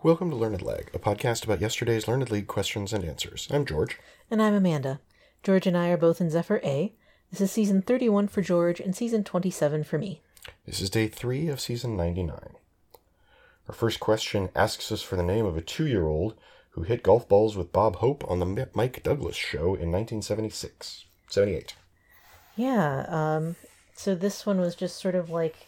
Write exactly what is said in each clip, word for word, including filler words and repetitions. Welcome to Learned Lag, a podcast about yesterday's Learned League questions and answers. I'm George. And I'm Amanda. George and I are both in Zephyr A. This is season thirty-one for George and season twenty-seven for me. This is day three of season ninety-nine. Our first question asks us for the name of a two-year-old who hit golf balls with Bob Hope on the Mike Douglas show in nineteen seventy-six. seventy-eight. Yeah, um, so this one was just sort of like,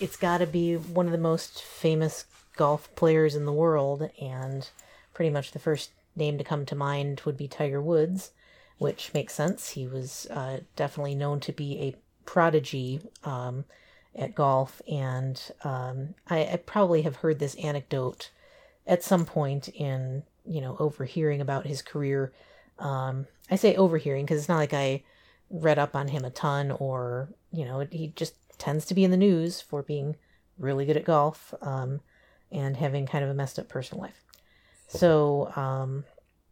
it's got to be one of the most famous golf players in the world, and pretty much the first name to come to mind would be Tiger Woods, which makes sense. He was uh, definitely known to be a prodigy um, at golf, and um, I, I probably have heard this anecdote at some point in, you know, overhearing about his career. Um, I say overhearing because it's not like I read up on him a ton, or, you know, he just tends to be in the news for being really good at golf um, and having kind of a messed up personal life. So, um,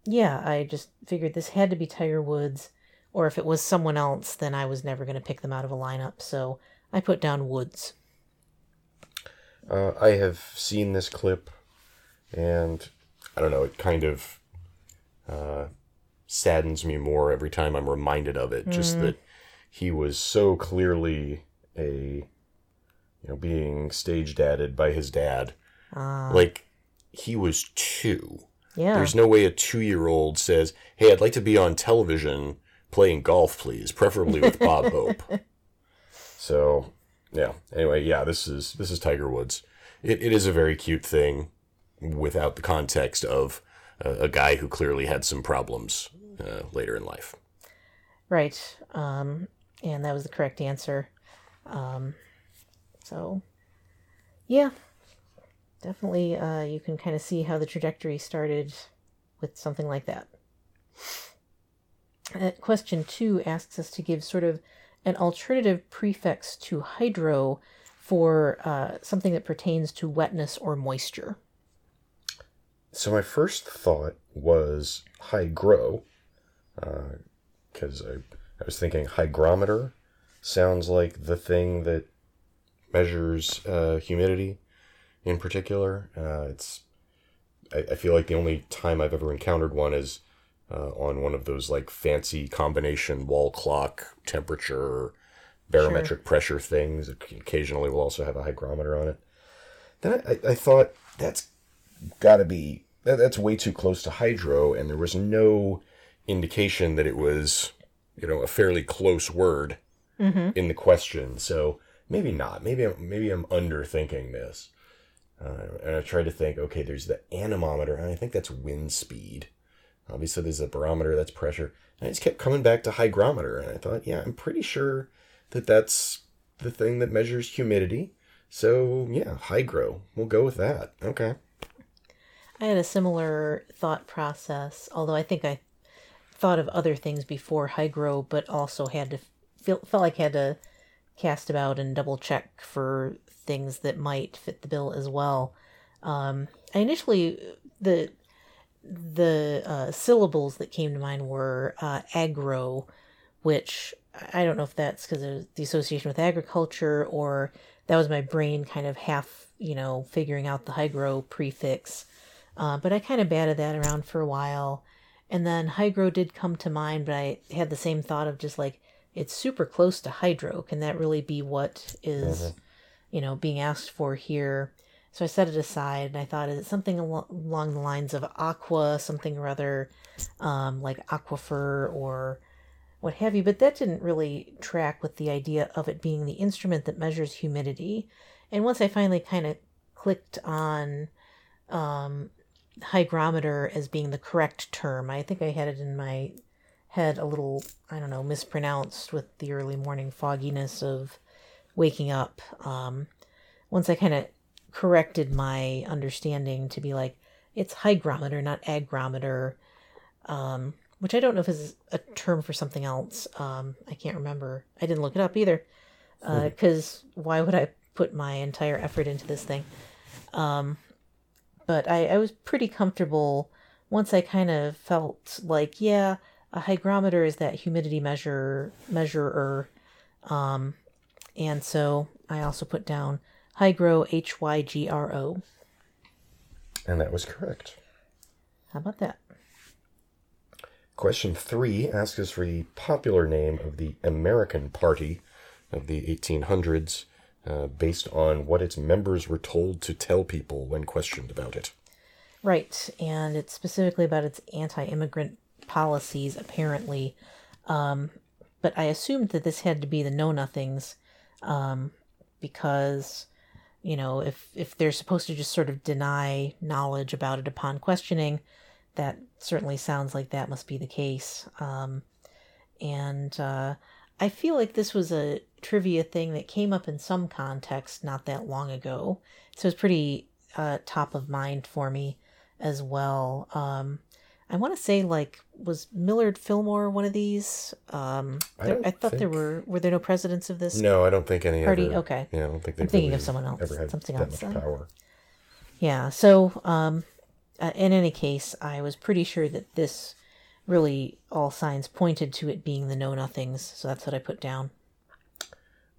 yeah, I just figured this had to be Tiger Woods, or if it was someone else, then I was never going to pick them out of a lineup. So I put down Woods. Uh, I have seen this clip, and I don't know, it kind of uh, saddens me more every time I'm reminded of it. Mm. Just that he was so clearly a, you know, being stage dadded by his dad. Uh. Like, he was two. Yeah. There's no way a two-year-old says, hey, I'd like to be on television playing golf, please, preferably with Bob Hope. So, yeah. Anyway, yeah, this is this is Tiger Woods. It It is a very cute thing without the context of uh, a guy who clearly had some problems uh, later in life. Right. Um, and that was the correct answer. Um, so, yeah. Definitely, uh, you can kind of see how the trajectory started with something like that. Uh, question two asks us to give sort of an alternative prefix to hydro for uh, something that pertains to wetness or moisture. So my first thought was hygro, because uh, I, I was thinking hygrometer sounds like the thing that measures uh, humidity. In particular, uh, it's I, I feel like the only time I've ever encountered one is uh, on one of those like fancy combination wall clock, temperature, barometric sure. pressure things. Occasionally, we'll also have a hygrometer on it. Then I, I thought that's got to be that, that's way too close to hydro, and there was no indication that it was, you know, a fairly close word mm-hmm. in the question. So maybe not. Maybe I'm, maybe I'm underthinking this. Uh, and I tried to think, okay, there's the anemometer, and I think that's wind speed. Obviously, there's a barometer, that's pressure. And I just kept coming back to hygrometer, and I thought, yeah, I'm pretty sure that that's the thing that measures humidity. So, yeah, hygro. We'll go with that. Okay. I had a similar thought process, although I think I thought of other things before hygro, but also had to feel, felt like I had to cast about and double-check for things that might fit the bill as well. Um, I initially, the the uh, syllables that came to mind were uh, agro, which I don't know if that's because of the association with agriculture, or that was my brain kind of half, you know, figuring out the hygro prefix. Uh, but I kind of batted that around for a while. And then hygro did come to mind, but I had the same thought of just like, it's super close to hydro. Can that really be what is... Mm-hmm. you know, being asked for here. So I set it aside, and I thought, is it something al- along the lines of aqua, something or other, um, like aquifer or what have you. But that didn't really track with the idea of it being the instrument that measures humidity. And once I finally kind of clicked on um, hygrometer as being the correct term, I think I had it in my head a little, I don't know, mispronounced with the early morning fogginess of waking up. Um, once I kind of corrected my understanding to be like, it's hygrometer, not agrometer, um, which I don't know if is a term for something else. Um, I can't remember. I didn't look it up either, because uh, why would I put my entire effort into this thing? Um, but I, I was pretty comfortable once I kind of felt like, yeah, a hygrometer is that humidity measure measurer. Um, And so I also put down hygro, H Y G R O. And that was correct. How about that? Question three asks us for the popular name of the American Party of the eighteen hundreds, uh, based on what its members were told to tell people when questioned about it. Right, and it's specifically about its anti-immigrant policies, apparently. Um, but I assumed that this had to be the Know Nothings, um, because, you know, if, if they're supposed to just sort of deny knowledge about it upon questioning, that certainly sounds like that must be the case. Um, and uh, I feel like this was a trivia thing that came up in some context not that long ago. So it's pretty uh, top of mind for me as well. Um, I want to say, like, was Millard Fillmore one of these? Um, I, there, I thought think... there were, were there no presidents of this? No, I don't think any party. Ever, okay. Yeah, I don't think they I'm thinking really of someone else. Ever had something that else. Much power. Yeah. So, um, Uh, in any case, I was pretty sure that this really all signs pointed to it being the Know Nothings, so that's what I put down.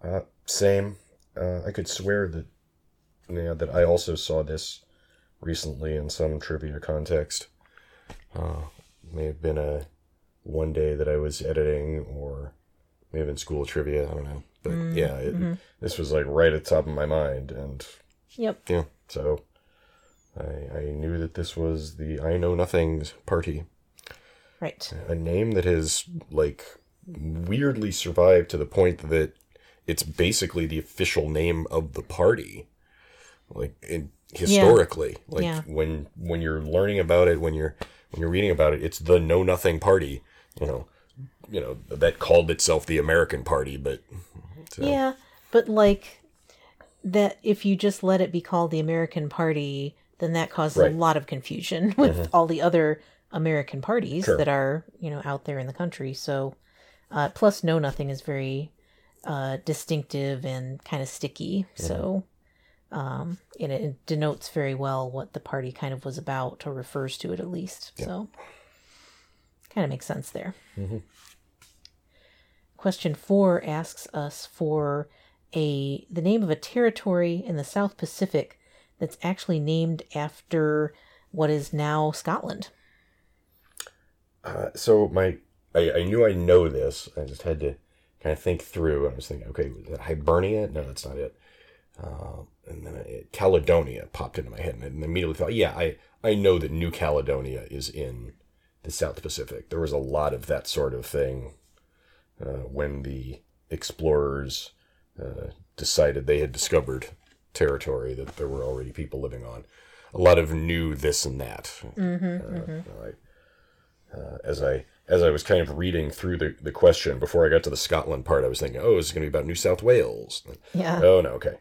Uh, same. Uh, I could swear that, yeah, that I also saw this recently in some trivia context. Uh, it may have been a one day that I was editing, or may have been school trivia. I don't know, but mm, yeah, it, mm-hmm. this was like right at the top of my mind, and yep, yeah, so. I, I knew that this was the I Know Nothings Party. Right. A name that has, like, weirdly survived to the point that it's basically the official name of the party. Like, in, historically. Yeah. Like, yeah. when when you're learning about it, when you're when you're reading about it, it's the Know Nothing Party. You know, you know that called itself the American Party, but... So. Yeah, but, like, that if you just let it be called the American Party... then that causes right. a lot of confusion with mm-hmm. all the other American parties sure. that are, you know, out there in the country. So, uh, plus Know Nothing is very uh, distinctive and kind of sticky. Mm-hmm. So, um, and it, it denotes very well what the party kind of was about, or refers to it at least. Yeah. So, kind of makes sense there. Mm-hmm. Question four asks us for a the name of a territory in the South Pacific that's actually named after what is now Scotland. Uh, so my, I, I knew I know this. I just had to kind of think through. I was thinking, okay, was that Hibernia? No, that's not it. Uh, and then I, Caledonia popped into my head, and I immediately thought, yeah, I, I know that New Caledonia is in the South Pacific. There was a lot of that sort of thing uh, when the explorers uh, decided they had discovered territory that there were already people living on. A lot of new this and that. Mm-hmm, uh, mm-hmm. I, uh, as I as I was kind of reading through the, the question, before I got to the Scotland part, I was thinking, oh, is it going to be about New South Wales? Yeah. Oh, no, okay.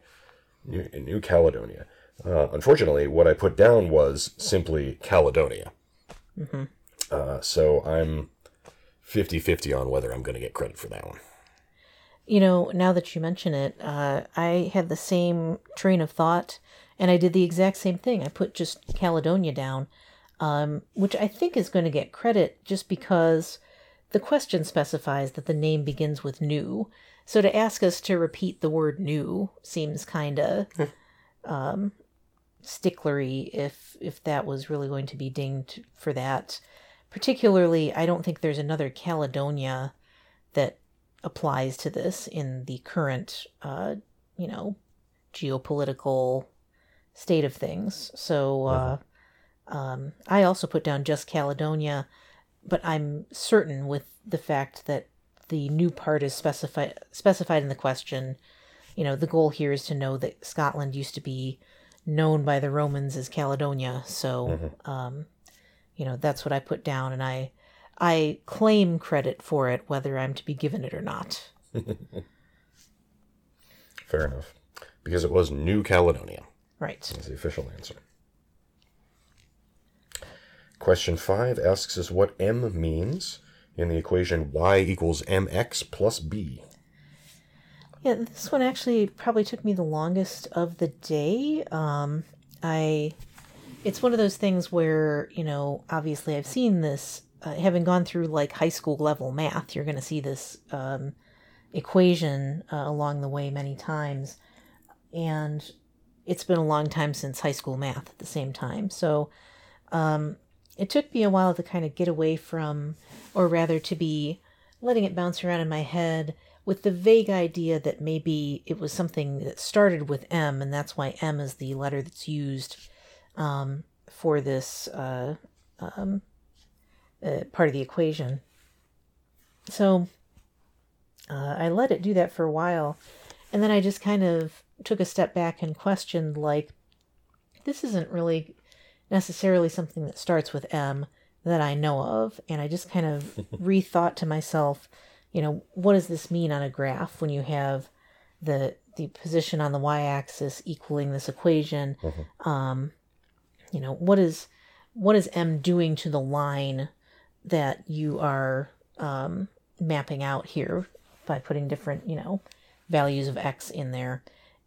New, New Caledonia. Uh, unfortunately, what I put down was simply Caledonia. Mm-hmm. Uh, so I'm fifty-fifty on whether I'm going to get credit for that one. You know, now that you mention it, uh, I had the same train of thought, and I did the exact same thing. I put just Caledonia down, um, which I think is going to get credit just because the question specifies that the name begins with new. So to ask us to repeat the word new seems kind of um, sticklery if, if that was really going to be dinged for that. Particularly, I don't think there's another Caledonia that applies to this in the current, uh, you know, geopolitical state of things. So uh, mm-hmm. um, I also put down just Caledonia, but I'm certain with the fact that the new part is specified specified in the question. You know, the goal here is to know that Scotland used to be known by the Romans as Caledonia. So, mm-hmm. um, you know, that's what I put down, and I I claim credit for it, whether I'm to be given it or not. Fair enough. Because it was New Caledonia. Right. That's the official answer. Question five asks us what M means in the equation Y equals M X plus B. Yeah, this one actually probably took me the longest of the day. Um, I, it's one of those things where, you know, obviously I've seen this. Uh, having gone through like high school level math, you're going to see this um, equation uh, along the way many times. And it's been a long time since high school math at the same time. So um, it took me a while to kind of get away from, or rather to be letting it bounce around in my head with the vague idea that maybe it was something that started with M, and that's why M is the letter that's used um, for this uh, um, uh, part of the equation. So uh, I let it do that for a while, and then I just kind of took a step back and questioned, like, this isn't really necessarily something that starts with M that I know of. And I just kind of rethought to myself, you know, what does this mean on a graph when you have the the position on the y-axis equaling this equation? Mm-hmm. Um, you know, what is what is M doing to the line that you are um, mapping out here by putting different, you know, values of X in there?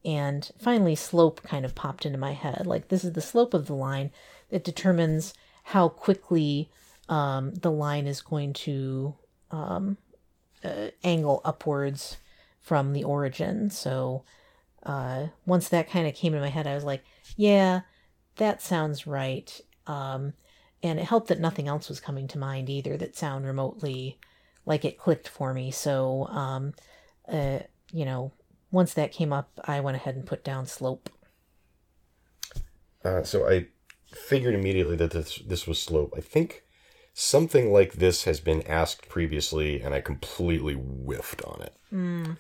And finally, slope kind of popped into my head. Like, this is the slope of the line that determines how quickly um, the line is going to um, uh, angle upwards from the origin. So uh, once that kind of came into my head, I was like, yeah, that sounds right. Um, and it helped that nothing else was coming to mind either that sound remotely like it clicked for me. So, um, uh, you know, once that came up, I went ahead and put down slope. Uh, so I... figured immediately that this this was slope. I think something like this has been asked previously, and I completely whiffed on it. Mm.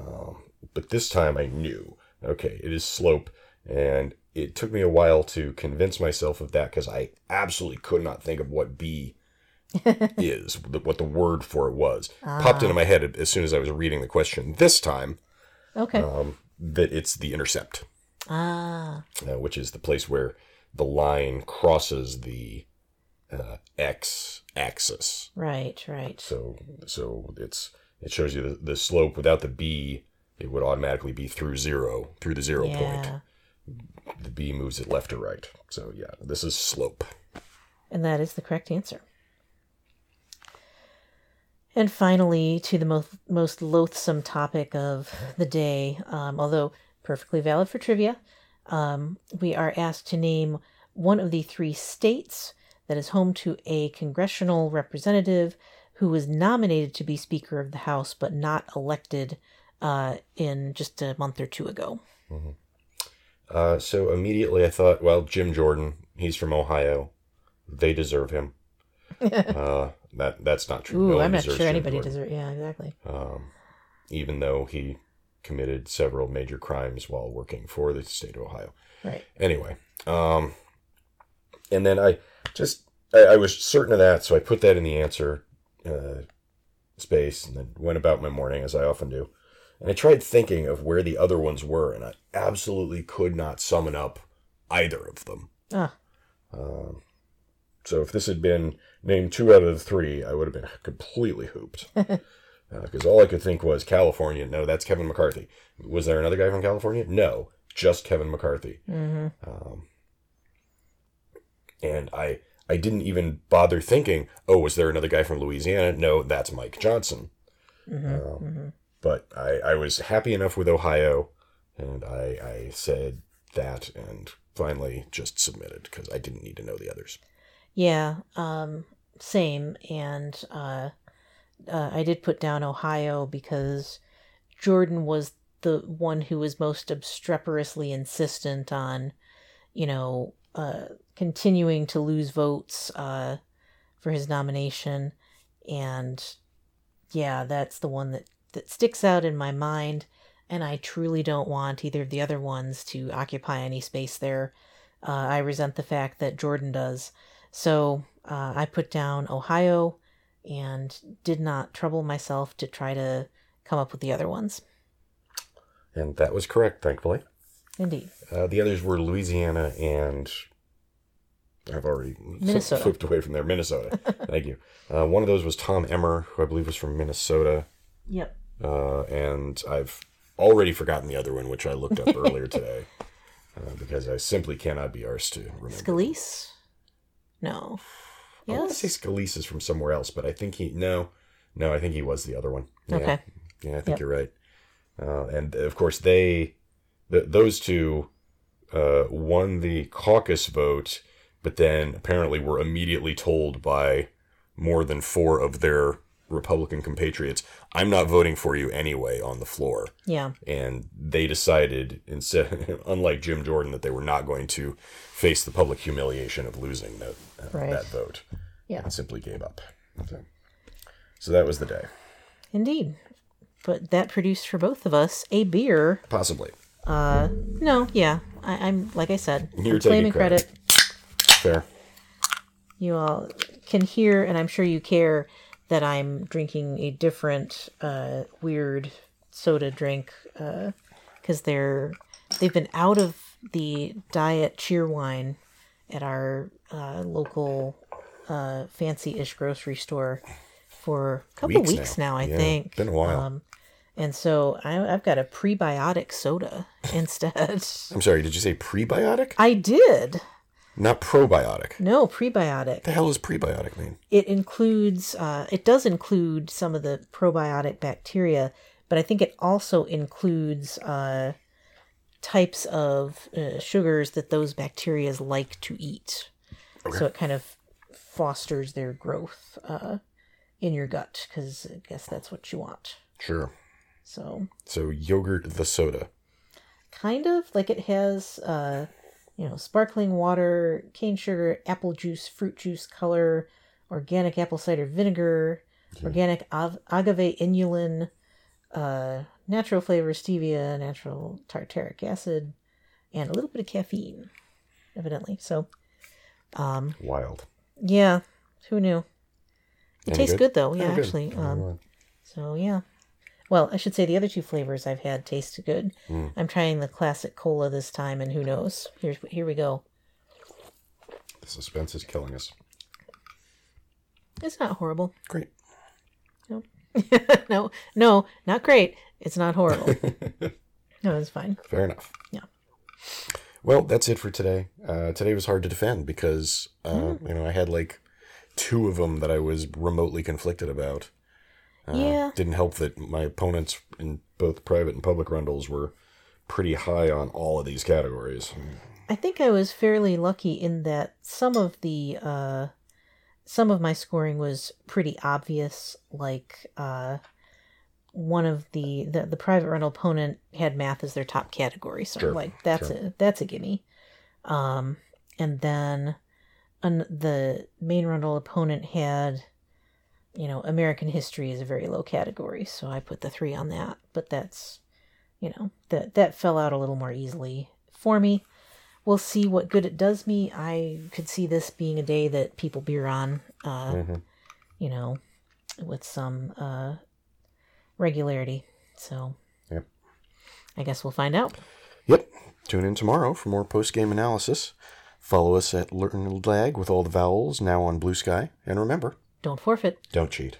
Um, but this time I knew, okay, it is slope, and it took me a while to convince myself of that because I absolutely could not think of what B is, what the word for it was. Ah. Popped into my head as soon as I was reading the question this time. Okay, um, that it's the intercept, ah, uh, which is the place where the line crosses the uh, x-axis. Right, right. So, so it's it shows you the, the slope. Without the b, it would automatically be through zero, through the zero yeah. point. The b moves it left or right. So, yeah, this is slope. And that is the correct answer. And finally, to the most most loathsome topic of the day, um, although perfectly valid for trivia. Um, we are asked to name one of the three states that is home to a congressional representative who was nominated to be Speaker of the House but not elected uh, in just a month or two ago. Mm-hmm. Uh, so immediately I thought, well, Jim Jordan, he's from Ohio. They deserve him. uh, that That's not true. Ooh, no I'm not sure Jim anybody deserves. Yeah, exactly. Um, even though he committed several major crimes while working for the state of Ohio. Right. Anyway. Um, and then I just, I, I was certain of that. So I put that in the answer uh, space and then went about my morning as I often do. And I tried thinking of where the other ones were, and I absolutely could not summon up either of them. Ah. Um, so if this had been named two out of the three, I would have been completely hooped. Because uh, all I could think was California. No, that's Kevin McCarthy. Was there another guy from California? No, just Kevin McCarthy. Mm-hmm. Um, and I I didn't even bother thinking, oh, was there another guy from Louisiana? No, that's Mike Johnson. Mm-hmm. Um, mm-hmm. But I, I was happy enough with Ohio, and I, I said that and finally just submitted because I didn't need to know the others. Yeah, um, same. And... Uh... Uh, I did put down Ohio because Jordan was the one who was most obstreperously insistent on, you know, uh, continuing to lose votes uh, for his nomination. And yeah, that's the one that, that sticks out in my mind. And I truly don't want either of the other ones to occupy any space there. Uh, I resent the fact that Jordan does. So uh, I put down Ohio and did not trouble myself to try to come up with the other ones. And that was correct, thankfully. Indeed. Uh, the others were Louisiana and... I've already Minnesota. flipped away from there. Minnesota. Thank you. Uh, one of those was Tom Emmer, who I believe was from Minnesota. Yep. Uh, and I've already forgotten the other one, which I looked up earlier today, uh, because I simply cannot be arsed to remember. Scalise? No. Yes. I want to say Scalise is from somewhere else, but I think he, no, no, I think he was the other one. Yeah. Okay. Yeah, I think yep. you're right. Uh, and, of course, they, th- those two uh, won the caucus vote, but then apparently were immediately told by more than four of their Republican compatriots, I'm not voting for you anyway on the floor. Yeah. And they decided, instead, unlike Jim Jordan, that they were not going to face the public humiliation of losing that, uh, right. that vote. Yeah. And simply gave up. So, so that was the day. Indeed. But that produced for both of us a beer. Possibly. Uh, no, yeah. I, I'm, like I said, You're I'm claiming credit. credit. Fair. You all can hear, and I'm sure you care, that I'm drinking a different, uh, weird soda drink, uh, because they're, they've been out of the diet Cheerwine at our, uh, local, uh, fancy-ish grocery store for a couple weeks, weeks now. now, I yeah, think. It's been a while. Um, and so I, I've got a prebiotic soda instead. I'm sorry, did you say prebiotic? I did. Not probiotic. No, prebiotic. What the hell does prebiotic mean? It includes, uh, it does include some of the probiotic bacteria, but I think it also includes uh, types of uh, sugars that those bacteria like to eat. Okay. So it kind of fosters their growth uh, in your gut, because I guess that's what you want. Sure. So. So yogurt the soda. Kind of. Like it has... Uh, You know, sparkling water, cane sugar, apple juice, fruit juice, color, organic apple cider vinegar, yeah. organic av- agave inulin, uh, natural flavor stevia, natural tartaric acid, and a little bit of caffeine, evidently. So, um, wild. Yeah, who knew? It Any tastes good, good though. Yeah, Any actually. Good. Um, so yeah. Well, I should say the other two flavors I've had taste good. Mm. I'm trying the classic cola this time, and who knows? Here's, here we go. The suspense is killing us. It's not horrible. Great. No, no, no, not great. It's not horrible. No, it's fine. Fair enough. Yeah. Well, that's it for today. Uh, today was hard to defend because uh, mm. you know, I had like two of them that I was remotely conflicted about. Uh, yeah. Didn't help that my opponents in both private and public rundles were pretty high on all of these categories. I think I was fairly lucky in that some of the uh, some of my scoring was pretty obvious. Like uh, one of the, the the private rundle opponent had math as their top category, so sure. like that's sure. a that's a gimme. Um, and then an, the main rundle opponent had. You know, American history is a very low category, so I put the three on that. But that's, you know, that that fell out a little more easily for me. We'll see what good it does me. I could see this being a day that people beer on, uh, mm-hmm. you know, with some uh, regularity. So, yep. I guess we'll find out. Yep. Tune in tomorrow for more post-game analysis. Follow us at LearnLag with all the vowels now on Blue Sky. And remember... Don't forfeit. Don't cheat.